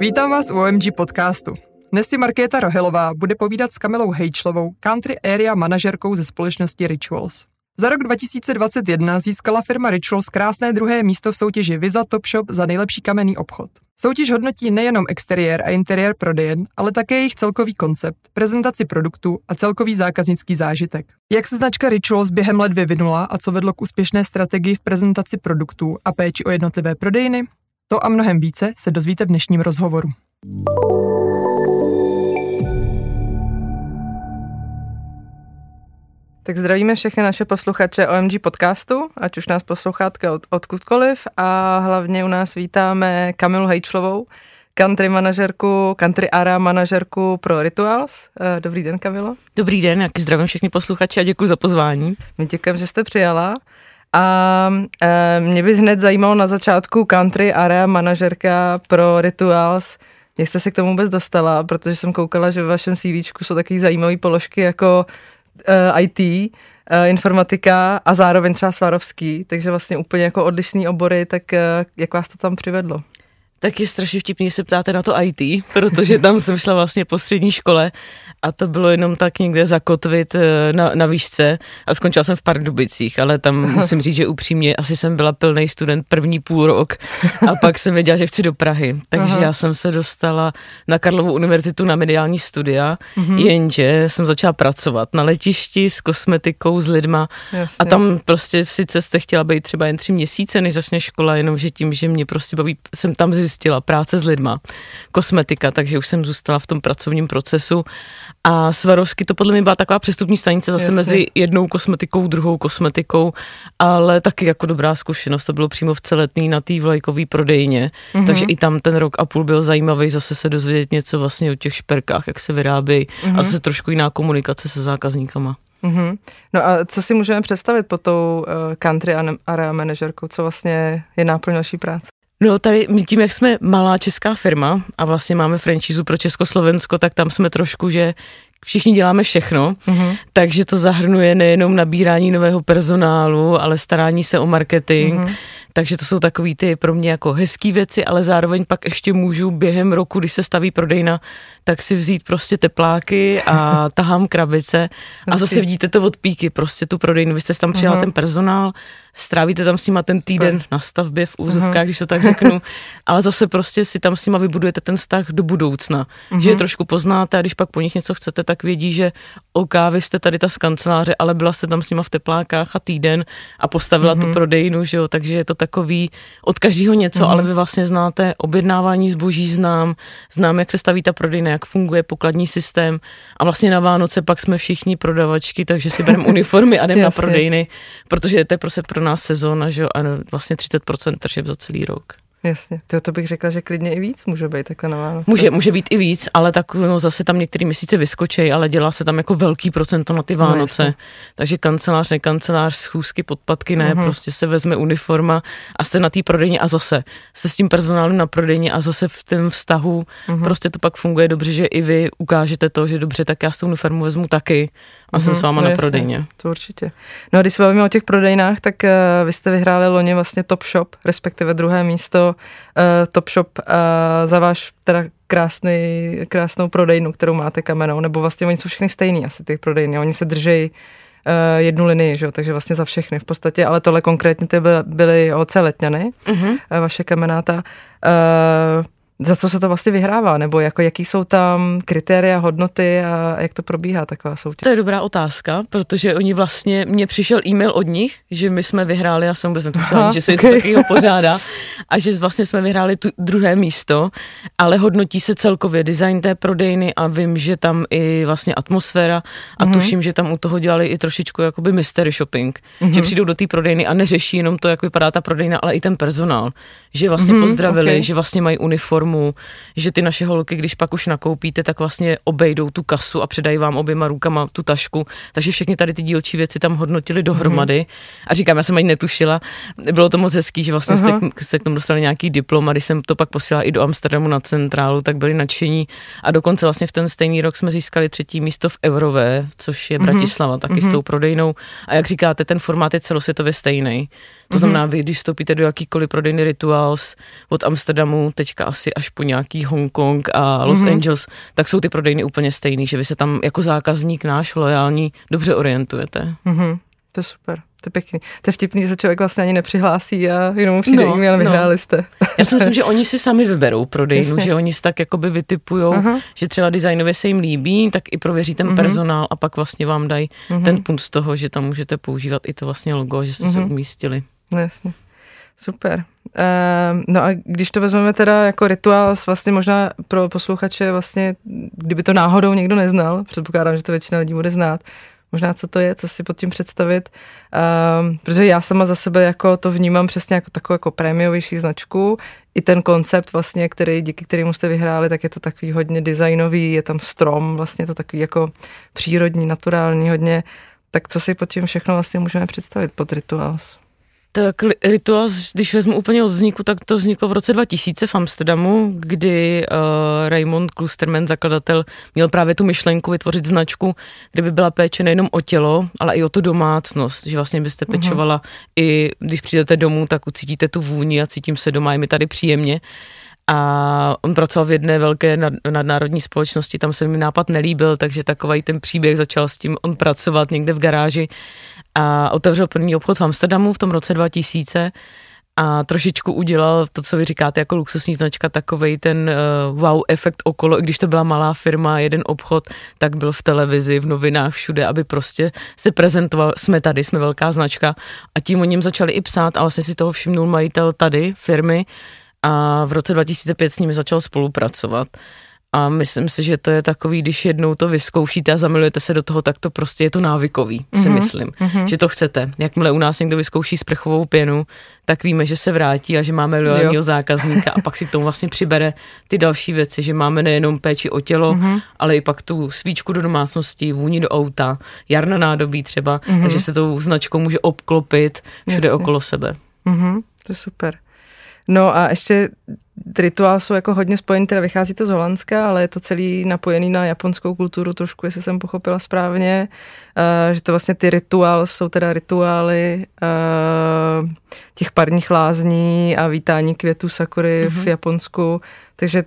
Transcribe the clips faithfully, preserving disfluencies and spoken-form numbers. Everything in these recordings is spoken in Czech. Vítám vás u O M G podcastu. Dnes si Markéta Rohelová bude povídat s Kamilou Hejčlovou, country area manažerkou ze společnosti Rituals. Za rok dva tisíce dvacet jedna získala firma Rituals krásné druhé místo v soutěži Visa Topshop za nejlepší kamenný obchod. Soutěž hodnotí nejenom exteriér a interiér prodejen, ale také jejich celkový koncept, prezentaci produktů a celkový zákaznický zážitek. Jak se značka Rituals během let vyvinula a co vedlo k úspěšné strategii v prezentaci produktů a péči o jednotlivé prodejny? To a mnohem více se dozvíte v dnešním rozhovoru. Tak zdravíme všechny naše posluchače O M G podcastu, ať už nás posloucháte od, odkudkoliv, a hlavně u nás vítáme Kamilu Hejčlovou, country manažerku, country area manažerku pro Rituals. Dobrý den, Kamilo. Dobrý den, jak zdravím všechny posluchače a děkuji za pozvání. My děkujeme, že jste přijala. A mě by hned zajímalo na začátku country area manažerka pro Rituals. Jak jste se k tomu vůbec dostala? Protože jsem koukala, že v vašem CVčku jsou taky zajímavé položky jako í té, informatika a zároveň třeba Swarovski, takže vlastně úplně jako odlišný obory, tak jak vás to tam přivedlo? Tak je strašně vtipný, že se ptáte na to í té, protože tam jsem šla vlastně po střední škole a to bylo jenom tak někde zakotvit na, na výšce a skončila jsem v Pardubicích, ale tam musím říct, že upřímně asi jsem byla plnej student první půl rok a pak jsem věděla, že chci do Prahy, takže Aha. já jsem se dostala na Karlovu univerzitu na mediální studia, mhm. jenže jsem začala pracovat na letišti s kosmetikou, s lidma. Jasně. A tam prostě sice jste chtěla být třeba jen tři měsíce, než začne škola, jenomže tím, že mě prostě baví, jsem tam zjistila Zjistila práce s lidma, kosmetika, takže už jsem zůstala v tom pracovním procesu. A Swarovski to podle mě byla taková přestupní stanice zase Jasně. mezi jednou kosmetikou, druhou kosmetikou, ale taky jako dobrá zkušenost. To bylo přímo v Celetný na té vlajkové prodejně, mm-hmm. takže i tam ten rok a půl byl zajímavý zase se dozvědět něco vlastně o těch šperkách, jak se vyrábějí, mm-hmm. a zase trošku jiná komunikace se zákazníkama. Mm-hmm. No a co si můžeme představit pod tou country area manažerkou, co vlastně je náplň naší práce? No tady tím, jak jsme malá česká firma a vlastně máme franšízu pro Československo, tak tam jsme trošku, že všichni děláme všechno, mm-hmm. takže to zahrnuje nejenom nabírání nového personálu, ale starání se o marketing, mm-hmm. takže to jsou takový ty pro mě jako hezký věci, ale zároveň pak ještě můžu během roku, když se staví prodejna, tak si vzít prostě tepláky a tahám krabice a zase vidíte to od píky, prostě tu prodejnu, vy jste tam přijala mm-hmm. ten personál, strávíte tam s nima ten týden na stavbě v úzovkách, mm-hmm. když to tak řeknu, ale zase prostě si tam s nima vybudujete ten vztah do budoucna, mm-hmm. že je trošku poznáte a když pak po nich něco chcete, tak vědí, že OK, vy jste tady ta z kanceláře, ale byla jste tam s nima v teplákách a týden a postavila mm-hmm. tu prodejnu, že jo, takže je to takový od každého něco, mm-hmm. ale vy vlastně znáte objednávání zboží, znám, znám, jak se staví ta prodejna, jak funguje pokladní systém a vlastně na Vánoce pak jsme všichni prodavačky, takže si bereme uniformy a jdeme na prodejny, protože to je prostě pro nás sezóna, že jo, a vlastně třicet procent tržeb za celý rok. Jasně, to, to bych řekla, že klidně i víc může být takhle na Vánoce. Může, může být i víc, ale tak no, zase tam některý měsíce vyskočí, ale dělá se tam jako velký procento na ty Vánoce. No, takže kancelář, ne kancelář, schůzky, podpatky, ne, mm-hmm. prostě se vezme uniforma a jste na té prodejně a zase se s tím personálem na prodejně a zase v tom vztahu, mm-hmm. prostě to pak funguje dobře, že i vy ukážete to, že dobře, tak já s tou uniformu vezmu taky a mm-hmm. jsem s váma no, na prodejně. To určitě. No a když se bavíme o těch prodejnách, tak uh, vy jste vyhráli loni vlastně Top Shop, respektive druhé místo Top Shop za váš teda krásný, krásnou prodejnu, kterou máte kamenou, nebo vlastně oni jsou všechny stejný asi ty prodejny, oni se držejí jednu linii, že jo? Takže vlastně za všechny v podstatě, ale tohle konkrétně ty byly O C Letňany, uh-huh. vaše kamenáta. Za co se to vlastně vyhrává, nebo jako jaký jsou tam kritéria, hodnoty a jak to probíhá taková soutěž? To je dobrá otázka, protože oni vlastně, mně přišel e-mail od nich, že my jsme vyhráli, já jsem vůbec netušila, že se něco okay. takového pořádá a že vlastně jsme vyhráli tu druhé místo, ale hodnotí se celkově design té prodejny a vím, že tam i vlastně atmosféra a mm-hmm. tuším, že tam u toho dělali i trošičku jakoby mystery shopping, mm-hmm. že přijdou do té prodejny a neřeší jenom to, jak vypadá ta prodejna, ale i ten personál, že vlastně mm-hmm, pozdravili, okay. že vlastně mají uniformu, že ty naše holky, když pak už nakoupíte, tak vlastně obejdou tu kasu a předají vám oběma rukama tu tašku. Takže všechny tady ty dílčí věci tam hodnotili dohromady. Mm-hmm. A říkám, já jsem ani netušila. Bylo to moc hezký, že vlastně uh-huh. jste se k tomu dostali nějaký diplom a když jsem to pak posílala i do Amsterdamu na centrálu, tak byli nadšení. A dokonce vlastně v ten stejný rok jsme získali třetí místo v Eurové, což je Bratislava, mm-hmm. taky mm-hmm. s tou prodejnou. A jak říkáte, ten formát je celosvětově stejný. To mm-hmm. znamená, vy, když vstoupíte do jakýkoliv prodejny Rituals od Amsterdamu, teďka asi až po nějaký Hongkong a Los mm-hmm. Angeles, tak jsou ty prodejny úplně stejný, že vy se tam jako zákazník náš lojální dobře orientujete. Mm-hmm. To je super. To je pěkný. To je vtipný, že se člověk vlastně ani nepřihlásí a jenom přijde no, e-mail, vyhráli no. jste. Já si myslím, že oni si sami vyberou prodejnu, že oni si tak jakoby vytipujou, aha. že třeba designově se jim líbí, tak i prověří ten mm-hmm. personál a pak vlastně vám dají mm-hmm. ten punt z toho, že tam můžete používat i to vlastně logo, že jste mm-hmm. se umístili. No jasně. Super. Ehm, no a když to vezmeme teda jako rituál, vlastně možná pro posluchače vlastně, kdyby to náhodou někdo neznal, předpokládám, že to většina lidí bude znát, možná co to je, co si pod tím představit, um, protože já sama za sebe jako to vnímám přesně jako takovou jako prémiovější značku, i ten koncept vlastně, který, díky kterému jste vyhráli, tak je to takový hodně designový, je tam strom, vlastně to takový jako přírodní, naturální hodně, tak co si pod tím všechno vlastně můžeme představit pod Rituals? Tak Rituals, když vezmu úplně od vzniku, tak to vzniklo v roce dva tisíce v Amsterdamu, kdy uh, Raymond Cloosterman, zakladatel, měl právě tu myšlenku vytvořit značku, kde by byla péče nejenom o tělo, ale i o tu domácnost, že vlastně byste pečovala mm-hmm. i když přijdete domů, tak ucítíte tu vůni a cítím se doma, je mi tady příjemně. A on pracoval v jedné velké nad, nadnárodní společnosti, tam se mi nápad nelíbil, takže takový ten příběh začal s tím on pracovat někde v garáži a otevřel první obchod v Amsterdamu v tom roce dva tisíce a trošičku udělal to, co vy říkáte jako luxusní značka, takovej ten uh, wow efekt okolo, i když to byla malá firma, jeden obchod, tak byl v televizi, v novinách, všude, aby prostě se prezentoval, jsme tady, jsme velká značka a tím o něm začali i psát a vlastně si toho všimnul majitel tady, firmy, a v roce dva tisíce pět s nimi začal spolupracovat. A myslím si, že to je takový, když jednou to vyzkoušíte a zamilujete se do toho, tak to prostě je to návykový, mm-hmm. si myslím, mm-hmm. že to chcete. Jakmile u nás někdo vyzkouší sprchovou pěnu, tak víme, že se vrátí a že máme lojálního zákazníka a pak si k tomu vlastně přibere ty další věci, že máme nejenom péči o tělo, mm-hmm. ale i pak tu svíčku do domácnosti, vůni do auta, jarna nádobí třeba, mm-hmm. takže se tou značkou může obklopit všude Jasně. okolo sebe. Mm-hmm. To je super. No a ještě Rituál jsou jako hodně spojený, teda vychází to z Holandska, ale je to celý napojený na japonskou kulturu trošku, jestli jsem pochopila správně, uh, že to vlastně ty rituál jsou teda rituály uh, těch parních lázní a vítání květů sakury mm-hmm. v Japonsku, takže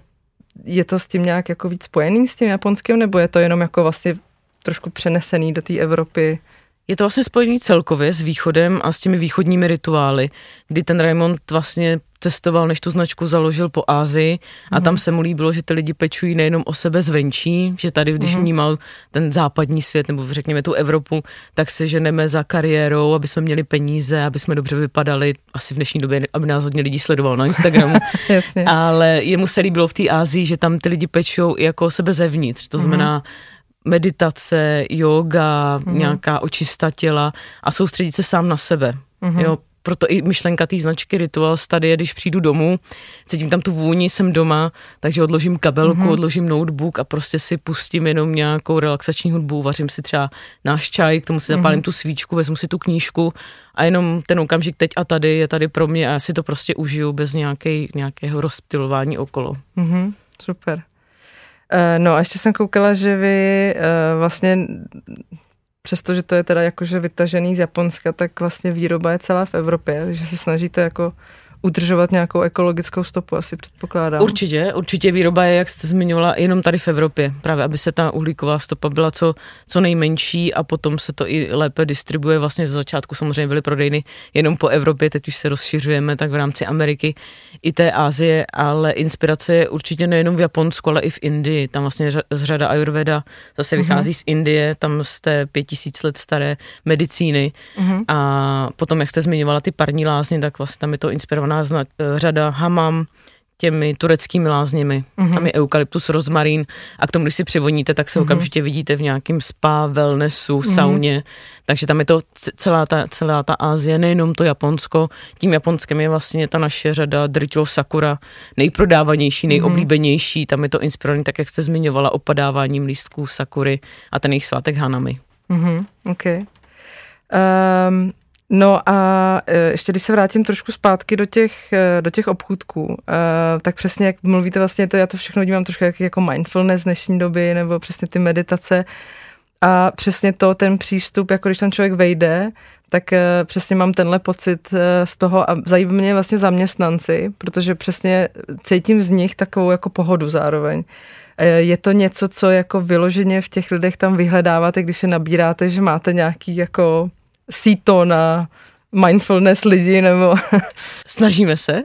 je to s tím nějak jako víc spojený s tím japonským, nebo je to jenom jako vlastně trošku přenesený do té Evropy? Je to vlastně spojený celkově s východem a s těmi východními rituály, kdy ten Raymond vlastně cestoval, než tu značku založil po Asii a mm. tam se mu líbilo, že ty lidi pečují nejenom o sebe zvenčí, že tady, když mm. vnímal ten západní svět, nebo řekněme tu Evropu, tak se ženeme za kariérou, aby jsme měli peníze, aby jsme dobře vypadali, asi v dnešní době, aby nás hodně lidí sledovalo na Instagramu, Jasně. ale jemu se líbilo v té Asii, že tam ty lidi pečujou i jako o sebe zevnitř, to znamená, mm. meditace, jóga, mm. nějaká očista těla a soustředit se sám na sebe. Mm. Jo, proto i myšlenka té značky Rituals tady je, když přijdu domů, cítím tam tu vůni, jsem doma, takže odložím kabelku, mm. odložím notebook a prostě si pustím jenom nějakou relaxační hudbu, vařím si třeba náš čaj, k tomu si zapálím mm. tu svíčku, vezmu si tu knížku a jenom ten okamžik teď a tady je tady pro mě a já si to prostě užiju bez nějakej, nějakého rozptylování okolo. Mm. Super. No a ještě jsem koukala, že vy vlastně, přestože to je teda jakože vytažený z Japonska, tak vlastně výroba je celá v Evropě, takže se snažíte jako udržovat nějakou ekologickou stopu, asi předpokládám. Určitě, určitě výroba je, jak jste zmiňovala, jenom tady v Evropě, právě aby se ta uhlíková stopa byla co, co nejmenší a potom se to i lépe distribuje, vlastně ze začátku samozřejmě byly prodejny jenom po Evropě, teď už se rozšiřujeme tak v rámci Ameriky i té Asie, ale inspirace je určitě nejenom v Japonsku, ale i v Indii, tam vlastně řada ayurveda zase mm-hmm. vychází z Indie, tam z té pět tisíc let staré medicíny mm-hmm. a potom, jak jste zmiňovala ty parní lázně, tak vlastně tam je to inspirovaná Zna, řada hamam těmi tureckými lázněmi. Mm-hmm. Tam je eukalyptus, rozmarín a k tomu, když si přivoníte, tak se mm-hmm. okamžitě vidíte v nějakém spa, wellnessu, mm-hmm. sauně. Takže tam je to celá ta, celá ta Asie, nejenom to Japonsko. Tím Japonskem je vlastně ta naše řada Drtilo Sakura, nejprodávanější, nejoblíbenější. Tam je to inspirovaný, tak jak jste zmiňovala, opadáváním lístků sakury a ten jejich svátek hanami. Mm-hmm. Okay. Um... No a ještě když se vrátím trošku zpátky do těch, do těch obchůdků, tak přesně jak mluvíte vlastně, to, já to všechno vnímám trošku jako mindfulness dnešní doby, nebo přesně ty meditace, A přesně to, ten přístup, jako když tam člověk vejde, tak přesně mám tenhle pocit z toho a zajímají mě vlastně zaměstnanci, protože přesně cítím z nich takovou jako pohodu zároveň. Je to něco, co jako vyloženě v těch lidech tam vyhledáváte, když je nabíráte, že máte nějaký jako síto na mindfulness lidí, nebo... Snažíme se,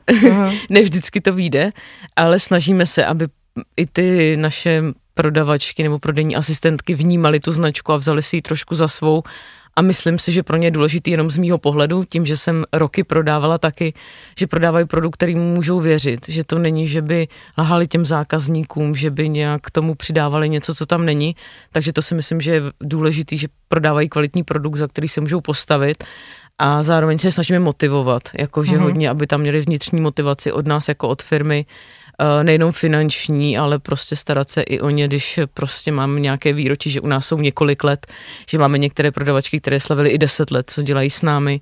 ne vždycky to vyjde, ale snažíme se, aby i ty naše prodavačky nebo prodejní asistentky vnímali tu značku a vzali si ji trošku za svou. A myslím si, že pro ně je důležitý jenom z mýho pohledu, tím, že jsem roky prodávala taky, že prodávají produkt, kterým můžou věřit, že to není, že by lhali těm zákazníkům, že by nějak tomu přidávali něco, co tam není. Takže to si myslím, že je důležitý, že prodávají kvalitní produkt, za který se můžou postavit. A zároveň se snažíme motivovat, jakože mm-hmm. hodně, aby tam měli vnitřní motivaci od nás jako od firmy, nejenom finanční, ale prostě starat se i o ně, když prostě mám nějaké výročí, že u nás jsou několik let, že máme některé prodavačky, které slavily i deset let, co dělají s námi,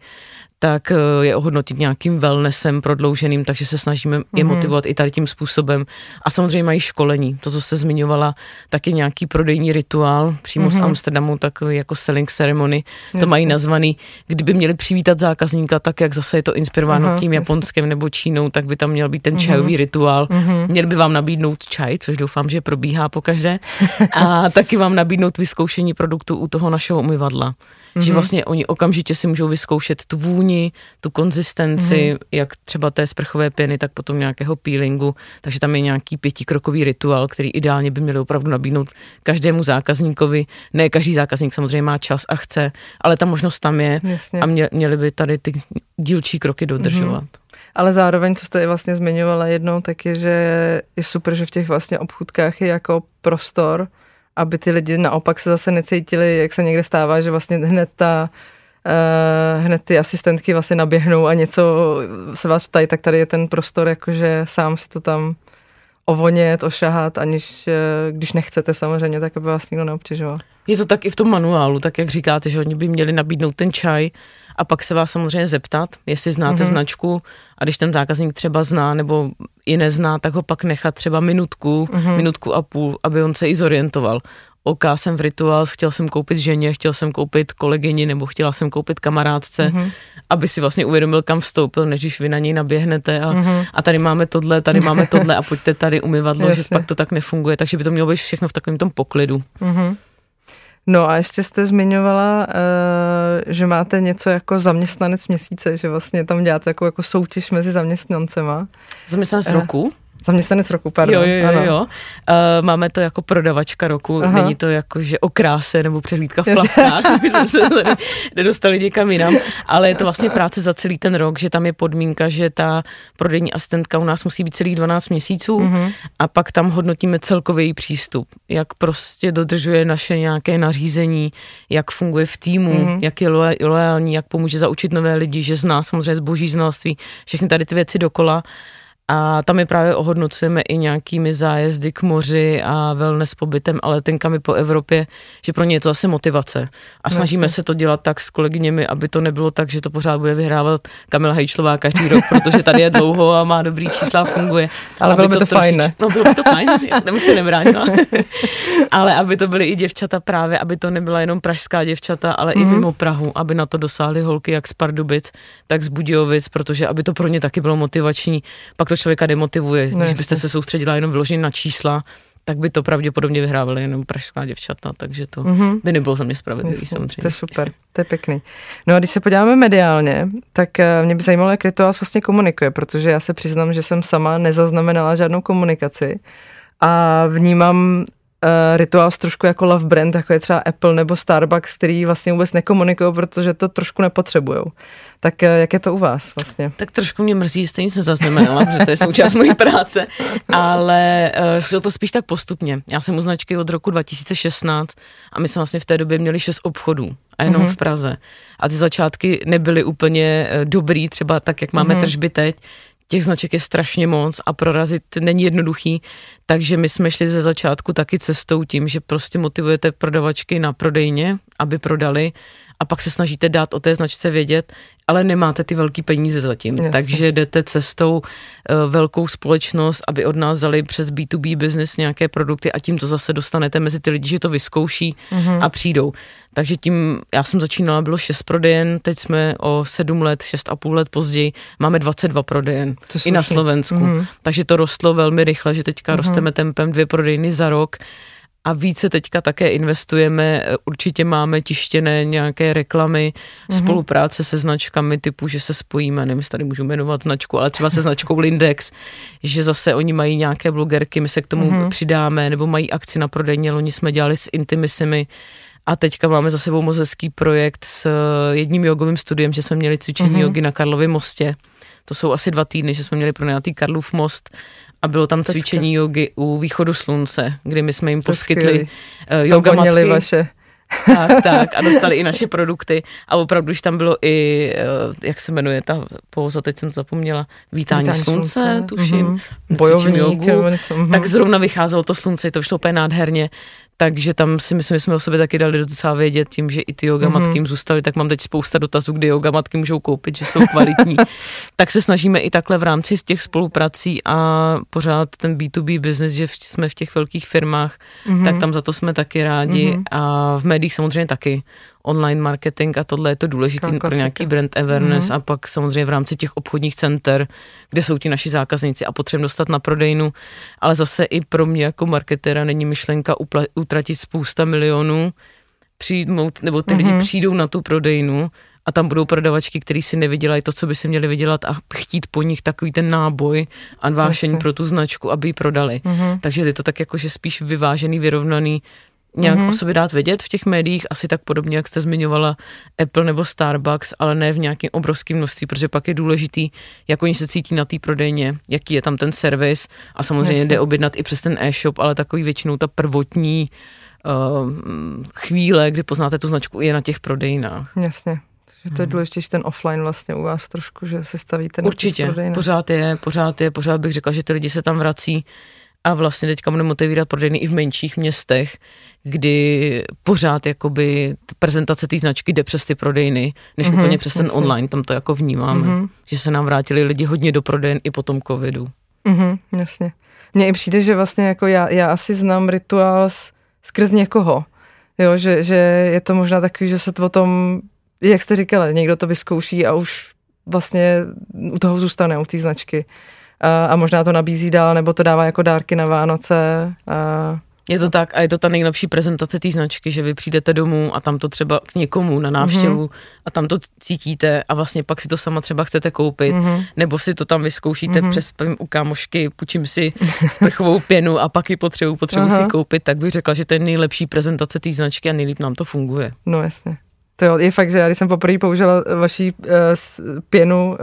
tak je ohodnotit nějakým wellnessem prodlouženým, takže se snažíme mm-hmm. je motivovat i tady tím způsobem. A samozřejmě mají školení, to, co se zmiňovala, taky nějaký prodejní rituál přímo mm-hmm. z Amsterdamu, tak jako selling ceremony, to yes. mají nazvaný, kdyby měli přivítat zákazníka, tak jak zase je to inspirováno mm-hmm. tím Japonskem yes. nebo Čínou, tak by tam měl být ten mm-hmm. čajový rituál. Mm-hmm. Měli by vám nabídnout čaj, což doufám, že probíhá pokaždé, a taky vám nabídnout vyzkoušení produktu u toho našeho umyvadla. Mm-hmm. Že vlastně oni okamžitě si můžou vyzkoušet tu vůni, tu konzistenci, mm-hmm. jak třeba té sprchové pěny, tak potom nějakého peelingu, takže tam je nějaký pětikrokový rituál, který ideálně by měli opravdu nabídnout každému zákazníkovi. Ne každý zákazník samozřejmě má čas a chce, ale ta možnost tam je. Jasně. A mě, měli by tady ty dílčí kroky dodržovat. Mm-hmm. Ale zároveň, co jste vlastně zmiňovala jednou, tak je, že je super, že v těch vlastně obchůdkách je jako prostor, aby ty lidi naopak se zase necítili, jak se někde stává, že vlastně hned ta, uh, hned ty asistentky vlastně naběhnou a něco se vás ptají, tak tady je ten prostor, jakože sám se to tam ovonět, ošahat, aniž, když nechcete samozřejmě, tak aby vás nikdo neobtěžoval. Je to tak i v tom manuálu, tak jak říkáte, že oni by měli nabídnout ten čaj a pak se vás samozřejmě zeptat, jestli znáte mm-hmm. značku, a když ten zákazník třeba zná nebo i nezná, tak ho pak nechat třeba minutku, mm-hmm. minutku a půl, aby on se i zorientoval. OK, jsem v rituál, chtěl jsem koupit ženě, chtěl jsem koupit kolegyni nebo chtěla jsem koupit kamarádce, mm-hmm. aby si vlastně uvědomil, kam vstoupil, než když vy na něj naběhnete a, mm-hmm. a tady máme tohle, tady máme tohle a pojďte tady umyvadlo, že pak to tak nefunguje, takže by to mělo být všechno v takovém tom poklidu. Mm-hmm. No a ještě jste zmiňovala, že máte něco jako zaměstnanec měsíce, že vlastně tam děláte jako, jako soutěž mezi zaměstnancema. Zaměstnanec eh. roku? Zaměstnanec roku, pardon. Jo, jo, ano. jo. Uh, máme to jako prodavačka roku, aha. není to jako, že o kráse nebo přehlídka v plavkách, my jsme se tady nedostali někam jinam, ale je to vlastně práce za celý ten rok, že tam je podmínka, že ta prodejní asistentka u nás musí být celých dvanáct měsíců mm-hmm. a pak tam hodnotíme celkově její přístup, jak prostě dodržuje naše nějaké nařízení, jak funguje v týmu, mm-hmm. jak je loajální, jak pomůže zaučit nové lidi, že zná samozřejmě zboží znalství, všechny tady ty věci dokola. A tam je právě ohodnocujeme i nějakými zájezdy k moři a wellness pobytem, ale tenkami po Evropě, že pro ně je to zase motivace. A snažíme vlastně se to dělat tak s kolegyněmi, aby to nebylo tak, že to pořád bude vyhrávat Kamila Hejčlová každý rok, protože tady je dlouho a má dobrý čísla a funguje. Ale bylo by to, to fajn, ne? No bylo by to fajn, nebo se nebránila. Ale aby to byly i děvčata právě, aby to nebyla jenom pražská děvčata, ale mm-hmm. i mimo Prahu, aby na to dosáhly holky jak z Pardubic, tak z Budějovic, protože aby to pro ně taky bylo motivační. Pak to člověka demotivuje. Když Jasně. byste se soustředila jenom vyloženě na čísla, tak by to pravděpodobně vyhrávali jenom pražská děvčata, takže to mm-hmm. by nebylo za mě spravedlivý samozřejmě. To je super, to je pěkný. No a když se podíváme mediálně, tak mě by zajímalo, jak Rituals vlastně komunikuje, protože já se přiznám, že jsem sama nezaznamenala žádnou komunikaci a vnímám uh, Rituals trošku jako love brand, jako je třeba Apple nebo Starbucks, který vlastně vůbec nekomunikují, protože to trošku nepotřebujou. Tak jak je to u vás vlastně? Tak trošku mě mrzí, že jste nic nezaznamenala, protože to je součást mojí práce, ale šlo to spíš tak postupně. Já jsem u značky od roku dva tisíce šestnáct a my jsme vlastně v té době měli šest obchodů a jenom mm-hmm. v Praze. A ty začátky nebyly úplně dobrý, třeba tak, jak máme mm-hmm. tržby teď. Těch značek je strašně moc a prorazit není jednoduchý, takže my jsme šli ze začátku taky cestou tím, že prostě motivujete prodavačky na prodejně, aby prodali, a pak se snažíte dát o té značce vědět, ale nemáte ty velký peníze zatím. Yes. Takže jdete cestou velkou společnost, aby od nás vzali přes bé dvě bé business nějaké produkty a tím to zase dostanete mezi ty lidi, že to vyzkouší mm-hmm. a přijdou. Takže tím, já jsem začínala, bylo šest prodejen, teď jsme o sedm let, šest a půl let později, máme dvacet dva prodejen i na Slovensku. Mm-hmm. Takže to rostlo velmi rychle, že teďka mm-hmm. rosteme tempem dvě prodejny za rok. A více teďka také investujeme, určitě máme tištěné nějaké reklamy, mm-hmm. spolupráce se značkami typu, že se spojíme, nevím, jestli tady můžu jmenovat značku, ale třeba se značkou Lindex, že zase oni mají nějaké blogerky, my se k tomu mm-hmm. přidáme, nebo mají akci na prodejně, loni jsme dělali s Intimisimi a teďka máme za sebou moc hezký projekt s jedním jogovým studiem, že jsme měli cvičení mm-hmm. jogy na Karlově mostě. To jsou asi dva týdny, že jsme měli pronajatý Karlův most a bylo tam Tecky. cvičení jogy u východu slunce, kdy my jsme jim Tecky. poskytli uh, yoga matky. Vaše. Tak, tak. A dostali i naše produkty. A opravdu, už tam bylo i, uh, jak se jmenuje ta póza, teď jsem zapomněla, vítání, vítání slunce, slunce, tuším. Mm-hmm. Bojovník. Jogu, mm-hmm. Tak zrovna vycházelo to slunce, to šlo úplně nádherně. Takže tam si myslím, že jsme o sobě taky dali docela vědět tím, že i ty yoga matky jim zůstaly, tak mám teď spousta dotazů, kde yoga matky můžou koupit, že jsou kvalitní. Tak se snažíme i takhle v rámci těch spoluprací a pořád ten bé dvě bé business, že v, jsme v těch velkých firmách, mm-hmm. tak tam za to jsme taky rádi mm-hmm. a v médiích samozřejmě taky. Online marketing a tohle je to důležité pro nějaký brand awareness mm-hmm. a pak samozřejmě v rámci těch obchodních center, kde jsou ti naši zákazníci a potřebujeme dostat na prodejnu, ale zase i pro mě jako marketera není myšlenka upla- utratit spousta milionů, přijmout, nebo ty mm-hmm. lidi přijdou na tu prodejnu a tam budou prodavačky, který si nevydělají to, co by si měli vydělat a chtít po nich takový ten náboj a vášeň pro tu značku, aby ji prodali. Mm-hmm. Takže je to tak jako, že spíš vyvážený, vyrovnaný, nějak mm-hmm. o sobě dát vědět v těch médiích, asi tak podobně, jak jste zmiňovala Apple nebo Starbucks, ale ne v nějakém obrovském množství, protože pak je důležitý, jak oni se cítí na té prodejně, jaký je tam ten servis a samozřejmě Jasně. jde objednat i přes ten e-shop, ale takový většinou ta prvotní uh, chvíle, kdy poznáte tu značku, je na těch prodejnách. Jasně. Že to je důležité, že ten offline vlastně u vás trošku, že se stavíte na Určitě. Prodejnách. Pořád je, pořád je, pořád bych řekla, že ty lidi se tam vrací. A vlastně teďka budeme otevírat prodejny i v menších městech, kdy pořád jakoby prezentace té značky jde přes ty prodejny, než mm-hmm, úplně přes ten jasný. Online, tam to jako vnímáme. Mm-hmm. Že se nám vrátili lidi hodně do prodejen i po tom covidu. Mm-hmm, jasně. Mně i přijde, že vlastně jako já, já asi znám rituál skrz někoho, jo, že, že je to možná takový, že se to o tom, jak jste říkala, někdo to vyzkouší a už vlastně u toho zůstane, u té značky. A možná to nabízí dál, nebo to dává jako dárky na Vánoce. A... Je to tak a je to ta nejlepší prezentace té značky, že vy přijdete domů a tam to třeba k někomu na návštěvu mm-hmm. a tam to cítíte a vlastně pak si to sama třeba chcete koupit, mm-hmm. nebo si to tam vyzkoušíte mm-hmm. přes u kámošky, půjčím si sprchovou pěnu a pak ji potřebuji, potřebuji si koupit, tak bych řekla, že to je nejlepší prezentace té značky a nejlíp nám to funguje. No jasně. To jo, je fakt, že já když jsem poprvé použila vaši uh, pěnu uh,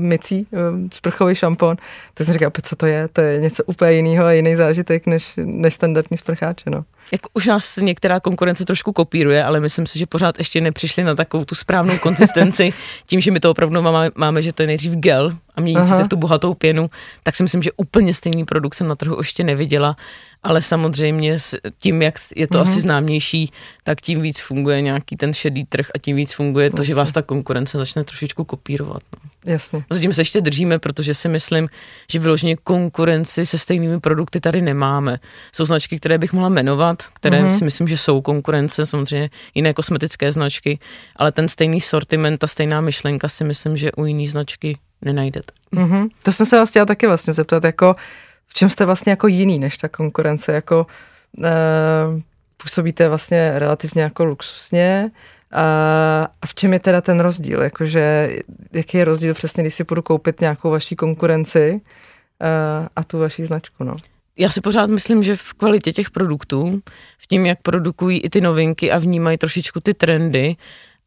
mycí, uh, sprchový šampon, tak jsem říkala, co to je, to je něco úplně jiného a jiný zážitek než, než standardní sprcháče, no. Jako už nás některá konkurence trošku kopíruje, ale myslím si, že pořád ještě nepřišli na takovou tu správnou konzistenci, tím, že my to opravdu máme, máme že to je nejdřív gel a mění se v tu bohatou pěnu, tak si myslím, že úplně stejný produkt jsem na trhu ještě neviděla, ale samozřejmě tím, jak je to mm-hmm. asi známější, tak tím víc funguje nějaký ten šedý trh a tím víc funguje to, Jasně. že vás ta konkurence začne trošičku kopírovat. No. Jasně. Zatím se ještě držíme, protože si myslím, že vyloženě konkurenci se stejnými produkty tady nemáme. Jsou značky, které bych mohla jmenovat, které mm-hmm. si myslím, že jsou konkurence, samozřejmě jiné kosmetické značky, ale ten stejný sortiment, ta stejná myšlenka si myslím, že u jiný značky nenajdete. Mm-hmm. To jsem se vás chtěla taky vlastně zeptat, jako v čem jste vlastně jako jiný než ta konkurence, jako e, působíte vlastně relativně jako luxusně a, a v čem je teda ten rozdíl, jakože jaký je rozdíl přesně, když si půjdu koupit nějakou vaší konkurenci e, a tu vaší značku, no. Já si pořád myslím, že v kvalitě těch produktů, v tím, jak produkují i ty novinky a vnímají trošičku ty trendy,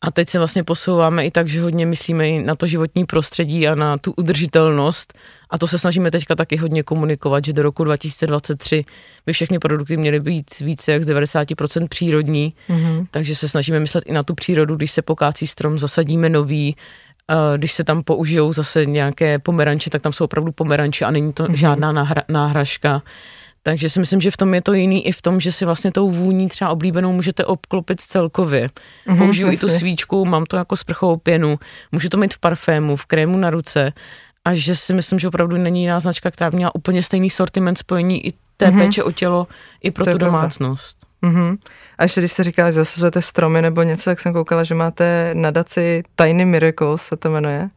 a teď se vlastně posouváme i tak, že hodně myslíme i na to životní prostředí a na tu udržitelnost a to se snažíme teďka taky hodně komunikovat, že do roku dva tisíce dvacet tři by všechny produkty měly být více jak z devadesát procent přírodní, mm-hmm. takže se snažíme myslet i na tu přírodu, když se pokácí strom, zasadíme nový, když se tam použijou zase nějaké pomeranče, tak tam jsou opravdu pomeranče a není to mm-hmm. žádná náhra, náhražka. Takže si myslím, že v tom je to jiný i v tom, že si vlastně tou vůní třeba oblíbenou můžete obklopit celkově. Mm-hmm, použiju tu svíčku, mám to jako sprchovou pěnu, můžu to mít v parfému, v krému na ruce a že si myslím, že opravdu není jiná značka, která měla úplně stejný sortiment spojení i té mm-hmm. péče o tělo, i pro to tu domácnost. Uhum. A ještě když jste říkala, že zasazujete stromy nebo něco, tak jsem koukala, že máte nadaci Tiny Miracles, se to jmenuje.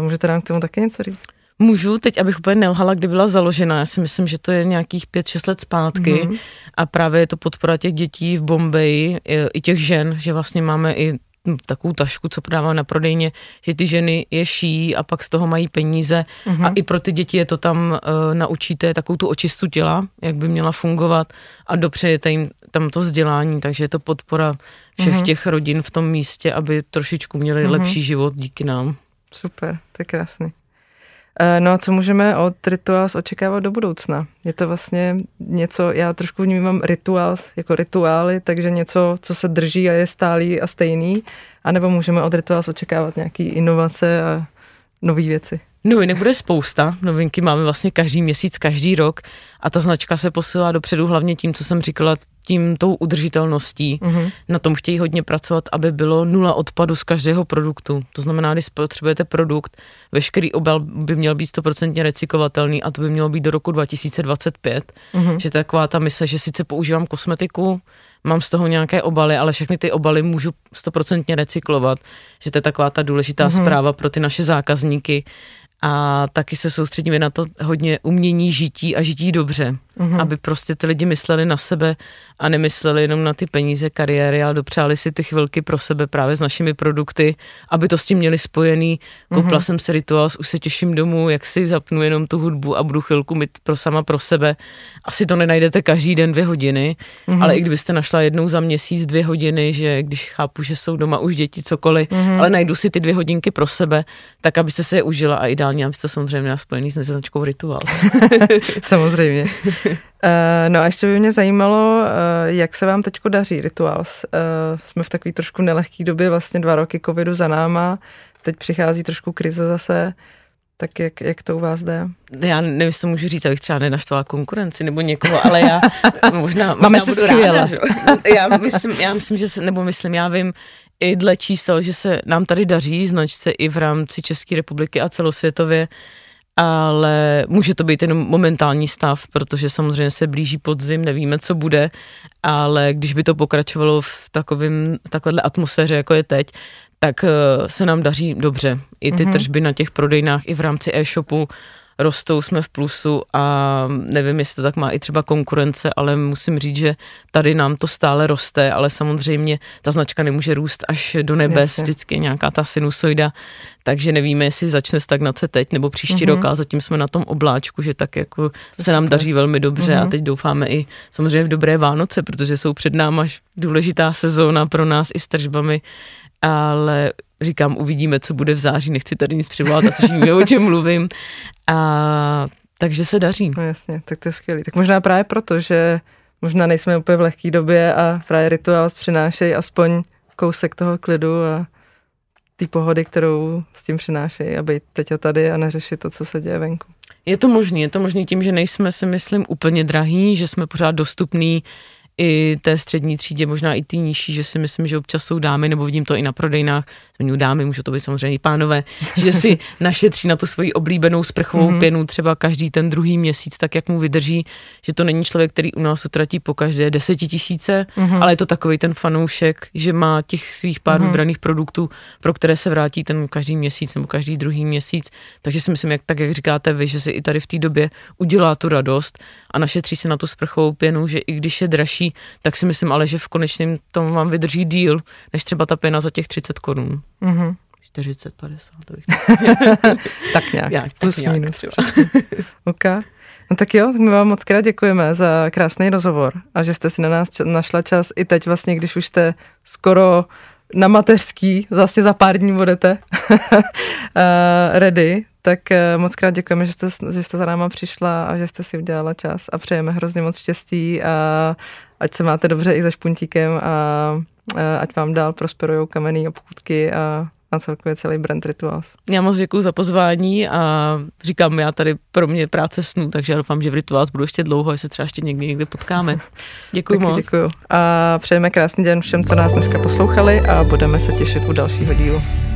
Můžete nám k tomu taky něco říct? Můžu, teď abych úplně nelhala, kdy byla založena. Já si myslím, že to je nějakých pět šest let zpátky uhum. A právě je to podpora těch dětí v Bombeji, i těch žen, že vlastně máme i takovou tašku, co prodávám na prodejně, že ty ženy je šijí a pak z toho mají peníze uhum. A i pro ty děti je to tam uh, naučíte takovou tu očistu těla, jak by měla fungovat a dopřejete jim tam to vzdělání, takže je to podpora všech uhum. Těch rodin v tom místě, aby trošičku měli uhum. Lepší život díky nám. Super, to je krásný. Uh, no a co můžeme od Rituals očekávat do budoucna? Je to vlastně něco, já trošku vnímám Rituals jako rituály, takže něco, co se drží a je stálý a stejný, anebo můžeme od Rituals očekávat nějaký inovace a nový věci? Novinek bude spousta, novinky máme vlastně každý měsíc, každý rok a ta značka se posílá dopředu hlavně tím, co jsem říkala, tím tou udržitelností. Mm-hmm. Na tom chtějí hodně pracovat, aby bylo nula odpadu z každého produktu. To znamená, když potřebujete produkt, veškerý obal by měl být sto procent recyklovatelný a to by mělo být do roku dva tisíce dvacet pět. Mm-hmm. Že taková ta mysle, že sice používám kosmetiku, mám z toho nějaké obaly, ale všechny ty obaly můžu sto procent recyklovat. Že to je taková ta důležitá mm-hmm. zpráva pro ty naše zákazníky. A taky se soustředíme na to hodně umění žití a žití dobře, uhum. Aby prostě ty lidi mysleli na sebe a nemysleli jenom na ty peníze, kariéry, ale dopřáli si ty chvilky pro sebe právě s našimi produkty, aby to s tím měli spojený. Koupila uhum. Jsem si Rituals, už se těším domů, jak si zapnu jenom tu hudbu a budu chvilku mít pro sama pro sebe. Asi to nenajdete každý den dvě hodiny, uhum. Ale i kdybyste našla jednou za měsíc dvě hodiny, že když chápu, že jsou doma už děti, cokoliv, uhum. Ale najdu si ty dvě hodinky pro sebe, tak abyste se je užila a ideálně. Já byste samozřejmě měla spojený s značkou Rituals. Samozřejmě. Uh, no a ještě by mě zajímalo, uh, jak se vám teďko daří Rituals. Uh, jsme v takové trošku nelehké době, vlastně dva roky covidu za náma, teď přichází trošku krize zase, tak jak, jak to u vás jde? Já nevím, jestli to můžu říct, abych třeba nenaštvala konkurenci nebo někoho, ale já možná, možná Máme budu ráda. já, myslím, já myslím, že se, nebo myslím, já vím, i dle čísel, že se nám tady daří značce i v rámci České republiky a celosvětově, ale může to být jenom momentální stav, protože samozřejmě se blíží podzim, nevíme, co bude, ale když by to pokračovalo v takovém, takovéhle atmosféře, jako je teď, tak se nám daří dobře. I ty mm-hmm. tržby na těch prodejnách, i v rámci e-shopu rostou, jsme v plusu a nevím, jestli to tak má i třeba konkurence, ale musím říct, že tady nám to stále roste, ale samozřejmě ta značka nemůže růst až do nebes, yes. vždycky je nějaká ta sinusoida, takže nevíme, jestli začne stagnace teď nebo příští mm-hmm. rok a zatím jsme na tom obláčku, že tak jako to se nám super. Daří velmi dobře mm-hmm. a teď doufáme i samozřejmě v dobré Vánoce, protože jsou před náma důležitá sezóna pro nás i s tržbami, ale říkám, uvidíme, co bude v září, nechci tady nic přivolat, asi víme, o čem mluvím. A takže se daří. No jasně, tak to je skvělý. Tak možná právě proto, že možná nejsme úplně v lehké době a právě Rituals přinášejí aspoň kousek toho klidu a té pohody, kterou s tím přinášejí, a být teď a tady a neřešit to, co se děje venku. Je to možný, je to možný tím, že nejsme, si myslím, úplně drahý, že jsme pořád dostupný i té střední třídě, možná i ty nižší, že si myslím, že občas jsou dámy, nebo vidím to i na prodejnách, zmiňuji dámy, můžou to být samozřejmě i pánové, že si našetří na tu svoji oblíbenou sprchovou mm-hmm. pěnu třeba každý ten druhý měsíc, tak jak mu vydrží, že to není člověk, který u nás utratí po každé desetitisíce, mm-hmm. ale je to takovej ten fanoušek, že má těch svých pár mm-hmm. vybraných produktů, pro které se vrátí ten každý měsíc nebo každý druhý měsíc. Takže si myslím, jak, tak jak říkáte vy, že si i tady v té době udělá tu radost a našetří se na tu sprchovou pěnu, že i když je dražší, tak si myslím ale, že v konečném tom vám vydrží díl, než třeba ta pěna za těch třicet korun. Mm-hmm. čtyřicet, padesát, to bych tak nějak, Já, plus tak nějak, minus. Třeba. Okay. No tak jo, my vám moc krát děkujeme za krásný rozhovor a že jste si na nás našla čas i teď vlastně, když už jste skoro na mateřský, vlastně za pár dní budete ready, tak moc krát děkujeme, že jste, že jste za náma přišla a že jste si udělala čas a přejeme hrozně moc štěstí a ať se máte dobře i za špuntíkem a, a ať vám dál prosperujou kamenné obchůdky a a celkově celý brand Rituals. Já moc děkuju za pozvání a říkám, já tady pro mě práce snu, takže já doufám, že v Rituals budu ještě dlouho, jestli třeba ještě někdy někde potkáme. Děkuju moc. Děkuju. A přejeme krásný den všem, co nás dneska poslouchali, a budeme se těšit u dalšího dílu.